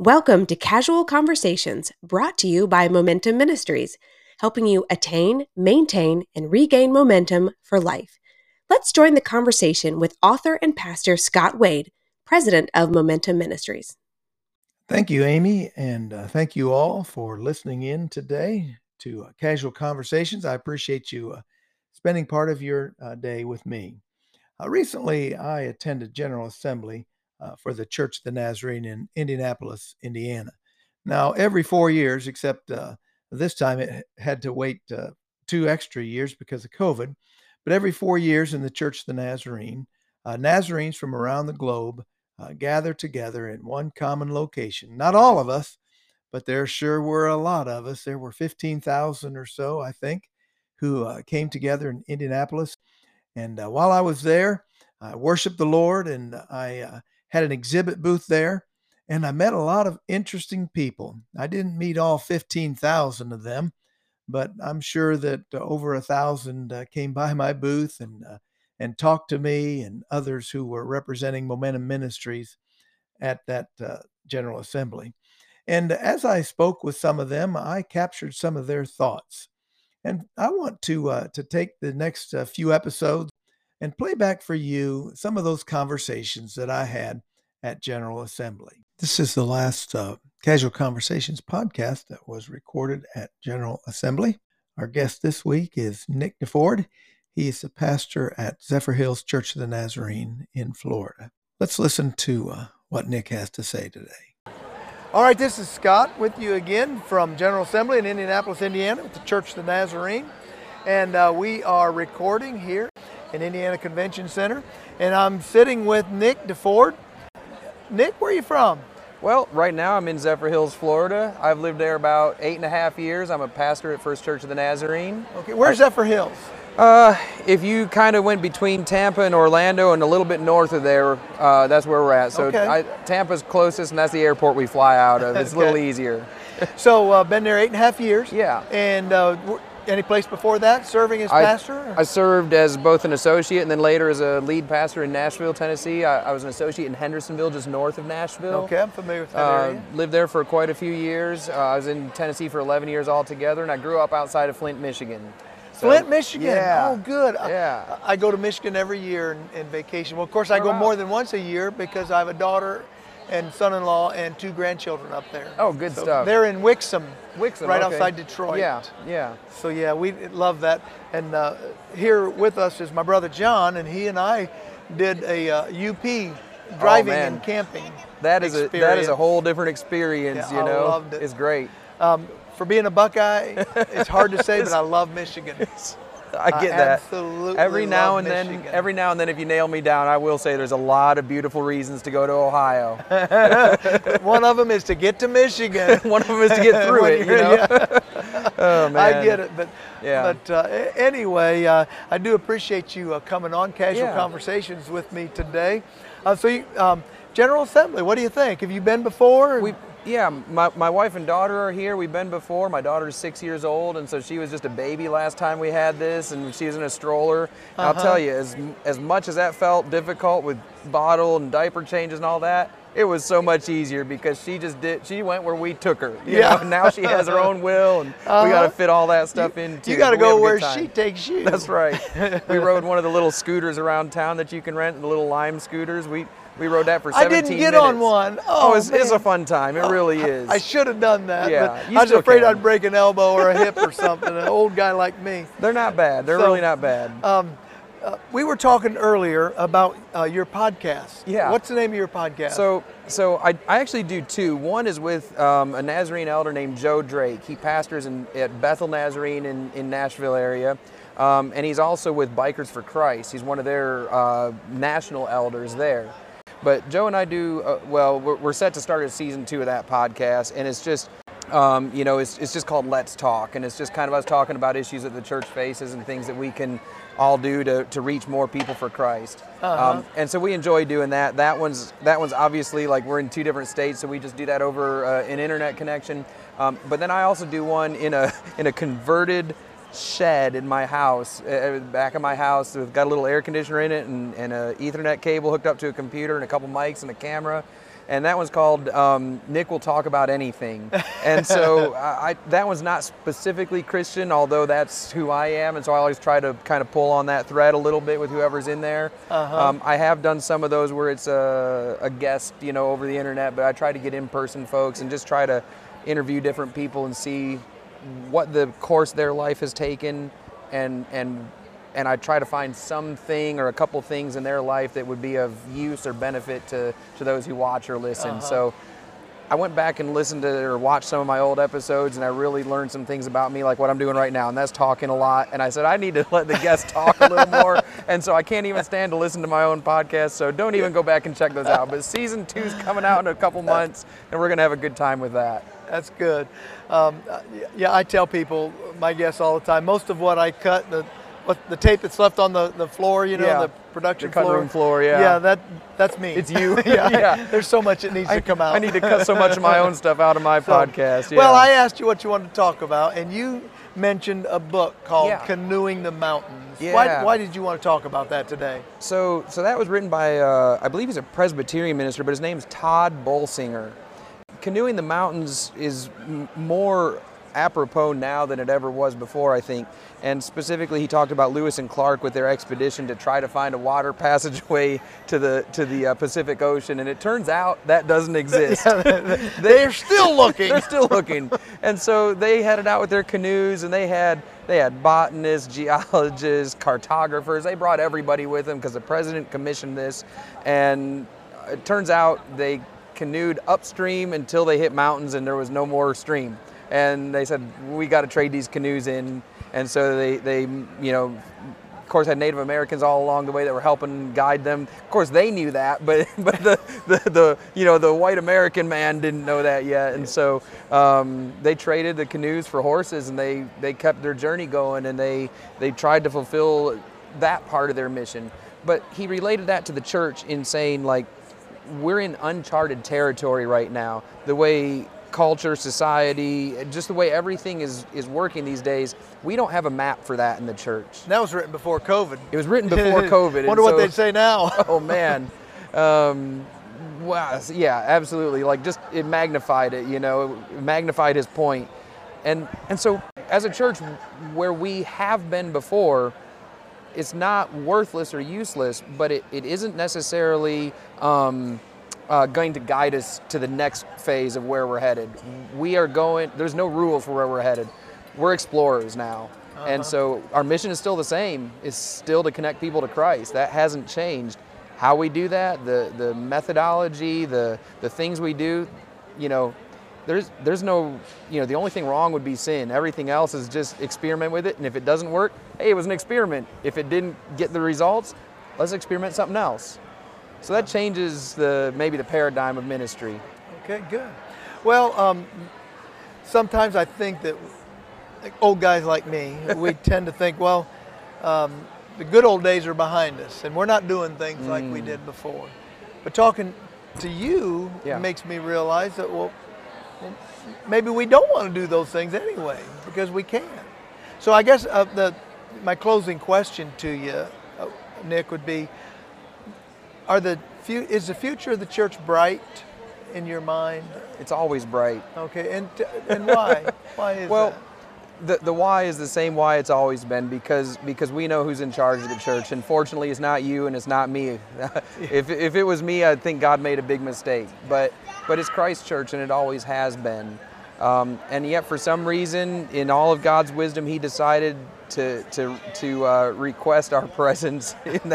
Welcome to Casual Conversations, brought to you by Momentum Ministries, helping you attain, maintain, and regain momentum for life. Let's join the conversation with author and pastor Scott Wade, president of Momentum Ministries. Thank you, Amy, and thank you all for listening in today to Casual Conversations. I appreciate you spending part of your day with me. Recently, I attended General Assembly for the Church of the Nazarene in Indianapolis, Indiana. Now, every 4 years, except this time it had to wait 2 extra years because of COVID, but every 4 years in the Church of the Nazarene, Nazarenes from around the globe gather together in one common location. Not all of us, but there sure were a lot of us. There were 15,000 or so, I think, who came together in Indianapolis. And while I was there, I worshiped the Lord, and I had an exhibit booth there, and I met a lot of interesting people. I didn't meet all 15,000 of them, but I'm sure that over 1,000 came by my booth and talked to me and others who were representing Momentum Ministries at that General Assembly. And as I spoke with some of them, I captured some of their thoughts. And I want to take the next few episodes and play back for you some of those conversations that I had at General Assembly. This is the last Casual Conversations podcast that was recorded at General Assembly. Our guest this week is Nick DeFord. He is the pastor at Zephyrhills Church of the Nazarene in Florida. Let's listen to what Nick has to say today. All right, this is Scott with you again from General Assembly in Indianapolis, Indiana, with the Church of the Nazarene. And we are recording here in Indiana Convention Center, and I'm sitting with Nick DeFord. Nick, where are you from? Well, right now I'm in Zephyrhills, Florida. I've lived there about 8.5 years. I'm a pastor at First Church of the Nazarene. Okay, where's Zephyrhills? If you kind of went between Tampa and Orlando and a little bit north of there, that's where we're at. So okay. Tampa's closest, and that's the airport we fly out of. It's okay. A little easier. So been there 8.5 years. Yeah. And any place before that, serving as pastor? I served as both an associate and then later as a lead pastor in Nashville, Tennessee. I was an associate in Hendersonville, just north of Nashville. Okay, I'm familiar with that area. Lived there for quite a few years. I was in Tennessee for 11 years altogether, and I grew up outside of Flint, Michigan. So, Flint, Michigan? Yeah. Oh, good. Yeah. I go to Michigan every year in vacation. Well, of course, I go more than once a year because I have a daughter and son-in-law and 2 grandchildren up there. Oh, good stuff. They're in Wixom, right, okay. Outside Detroit. Yeah, yeah. So yeah, we love that. And here with us is my brother John, and he and I did a UP driving and camping. That is a whole different experience. Yeah, I loved it. It's great. For being a Buckeye, it's hard to say, but I love Michigan. I get that. Absolutely. Every now and then, if you nail me down, I will say there's a lot of beautiful reasons to go to Ohio. One of them is to get to Michigan. One of them is to get through it. Yeah. Oh man. I get it, but yeah. But anyway, I do appreciate you coming on Casual Conversations with me today. So, General Assembly, what do you think? Have you been before? Yeah, my wife and daughter are here. We've been before. My daughter's 6 years old, and so she was just a baby last time we had this, and she was in a stroller. Uh-huh. I'll tell you, as much as that felt difficult with bottle and diaper changes and all that, it was so much easier because she went where we took her. You know? And now she has her own will, and we got to fit all that stuff in too. You got to go where she takes you. That's right. We rode one of the little scooters around town that you can rent, the little Lime scooters. We rode that for 17 minutes. I didn't get on one. Oh, it's a fun time. It really is. I should have done that. Yeah, but I was afraid I'd break an elbow or a hip or something, an old guy like me. They're not bad. They're really not bad. We were talking earlier about your podcast. Yeah. What's the name of your podcast? So I actually do two. One is with a Nazarene elder named Joe Drake. He pastors at Bethel Nazarene in Nashville area. And he's also with Bikers for Christ. He's one of their national elders there. But Joe and I do, we're set to start a season 2 of that podcast, and it's just, it's just called Let's Talk, and it's just kind of us talking about issues that the church faces and things that we can all do to reach more people for Christ. Uh-huh. And so we enjoy doing that. That one's obviously, like, we're in 2 different states, so we just do that over an internet connection. But then I also do one in a converted shed in my house, back of my house. We've got a little air conditioner in it and an Ethernet cable hooked up to a computer and a couple mics and a camera. and that one's called Nick Will Talk About Anything. And so that one's not specifically Christian, although that's who I am, and so I always try to kind of pull on that thread a little bit with whoever's in there. Uh-huh. I have done some of those where it's a guest, you know, over the internet, but I try to get in-person folks and just try to interview different people and see what the course their life has taken, and I try to find something or a couple things in their life that would be of use or benefit to those who watch or listen. Uh-huh. So I went back and listened to or watched some of my old episodes, and I really learned some things about me, like what I'm doing right now, and that's talking a lot. And I said, I need to let the guests talk a little more, and so I can't even stand to listen to my own podcast, so don't even go back and check those out. But season 2's coming out in a couple months, and we're going to have a good time with that. That's good. Yeah, I tell people, my guests all the time, most of what I cut, the tape that's left on the floor, you know, yeah, the production floor. The cutting room floor, yeah. Yeah, that's me. It's you. Yeah, yeah. There's so much that needs to come out. I need to cut so much of my own stuff out of my podcast. Yeah. Well, I asked you what you wanted to talk about, and you mentioned a book called Canoeing the Mountains. Yeah. Why did you want to talk about that today? So that was written by, I believe he's a Presbyterian minister, but his name's Todd Bolsinger. Canoeing the Mountains is more apropos now than it ever was before, I think. And specifically, he talked about Lewis and Clark with their expedition to try to find a water passageway to the Pacific Ocean, and it turns out that doesn't exist. They're still looking. They're still looking. And so they headed out with their canoes, and they had botanists, geologists, cartographers. They brought everybody with them because the president commissioned this, and it turns out they canoed upstream until they hit mountains, and there was no more stream. And they said, we got to trade these canoes in. And so they, you know, of course had Native Americans all along the way that were helping guide them. Of course they knew that, but the you know, the white American man didn't know that yet. And so they traded the canoes for horses, and they kept their journey going, and they tried to fulfill that part of their mission. But he related that to the church in saying, like, we're in uncharted territory right now. The way culture, society, just the way everything is working these days, we don't have a map for that in the church. That was written before COVID. It was written before COVID. Wonder what they'd say now. Oh man, wow, yeah, absolutely. Like, just it magnified it, you know, it magnified his point. And so as a church, where we have been before, it's not worthless or useless, but it isn't necessarily going to guide us to the next phase of where we're headed. There's no rules for where we're headed. We're explorers now. Uh-huh. And so our mission is still the same. It's still to connect people to Christ. That hasn't changed. How we do that, the methodology, the things we do, you know, there's no, you know, the only thing wrong would be sin. Everything else is just experiment with it. And if it doesn't work, hey, it was an experiment. If it didn't get the results, let's experiment something else. So that changes maybe the paradigm of ministry. Okay, good. Well, sometimes I think that, like, old guys like me, we tend to think, well, the good old days are behind us, and we're not doing things like we did before. But talking to you makes me realize that, well, maybe we don't want to do those things anyway, because we can. So I guess my closing question to you, Nick, would be, is the future of the church bright in your mind? It's always bright. Okay, and why? Why is that? The why is the same why it's always been, because we know who's in charge of the church, and fortunately it's not you and it's not me. If it was me, I think God made a big mistake. But it's Christ's church, and it always has been. And yet, for some reason, in all of God's wisdom, He decided to request our presence in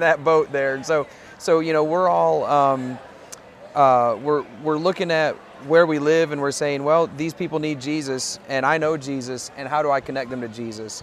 that boat there. And so you know, we're all we're looking at where we live, and we're saying, well, these people need Jesus, and I know Jesus, and how do I connect them to Jesus?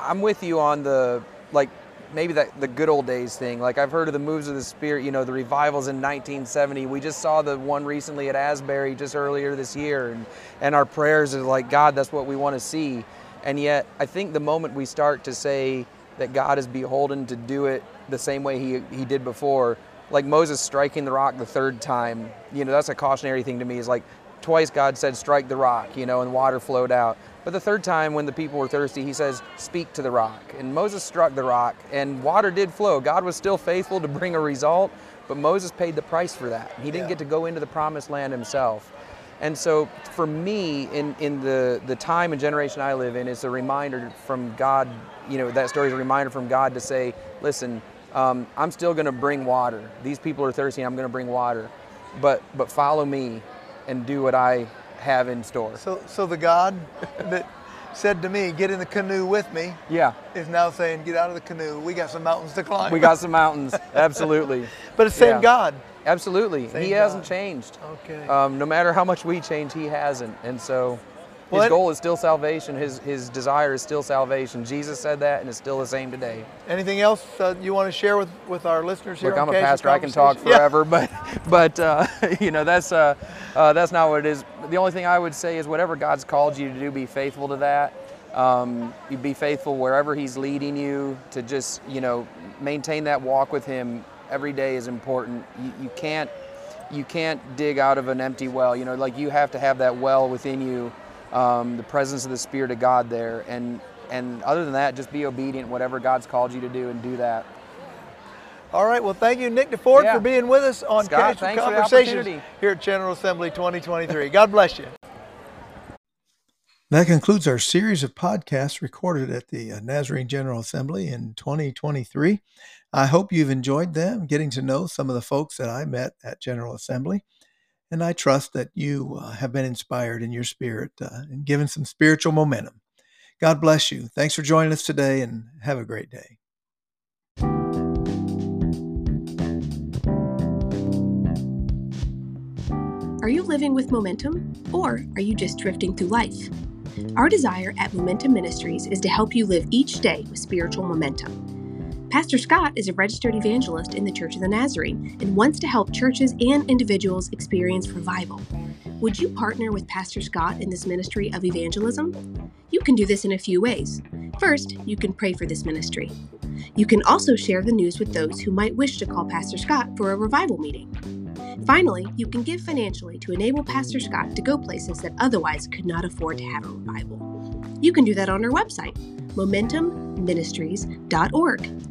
I'm with you on the, like, maybe the good old days thing. Like, I've heard of the moves of the Spirit, you know, the revivals in 1970. We just saw the one recently at Asbury just earlier this year, and our prayers are like, God, that's what we want to see. And yet, I think the moment we start to say that God is beholden to do it the same way he did before, like Moses striking the rock the third time, you know, that's a cautionary thing to me. Is like, twice God said, strike the rock, you know, and water flowed out. But the third time, when the people were thirsty, he says, speak to the rock. And Moses struck the rock, and water did flow. God was still faithful to bring a result, But Moses paid the price for that. He didn't get to go into the promised land himself. And so for me, in the time and generation I live in, it's a reminder from God, you know, that story is a reminder from God to say, listen, I'm still gonna bring water. These people are thirsty, I'm gonna bring water. But follow me and do what I have in store. So the God that said to me, get in the canoe with me, is now saying, get out of the canoe. We got some mountains to climb. We got some mountains, absolutely. But it's the same God. Absolutely. He hasn't changed. Okay. No matter how much we change, he hasn't. And so his goal is still salvation. His desire is still salvation. Jesus said that, and it's still the same today. Anything else you want to share with our listeners here? Look, I'm a pastor. I can talk forever, but you know, that's not what it is. The only thing I would say is whatever God's called you to do, be faithful to that. You be faithful wherever he's leading you to just, you know, maintain that walk with him. Every day is important. You can't dig out of an empty well. You know, like you have to have that well within you, the presence of the Spirit of God there. And other than that, just be obedient, whatever God's called you to do, and do that. All right. Well, thank you, Nick DeFord, for being with us on Casual Conversations here at General Assembly 2023. God bless you. That concludes our series of podcasts recorded at the Nazarene General Assembly in 2023. I hope you've enjoyed them, getting to know some of the folks that I met at General Assembly. And I trust that you have been inspired in your spirit and given some spiritual momentum. God bless you. Thanks for joining us today, and have a great day. Are you living with momentum, or are you just drifting through life? Our desire at Momentum Ministries is to help you live each day with spiritual momentum. Pastor Scott is a registered evangelist in the Church of the Nazarene and wants to help churches and individuals experience revival. Would you partner with Pastor Scott in this ministry of evangelism? You can do this in a few ways. First, you can pray for this ministry. You can also share the news with those who might wish to call Pastor Scott for a revival meeting. Finally, you can give financially to enable Pastor Scott to go places that otherwise could not afford to have a revival. You can do that on our website, momentumministries.org.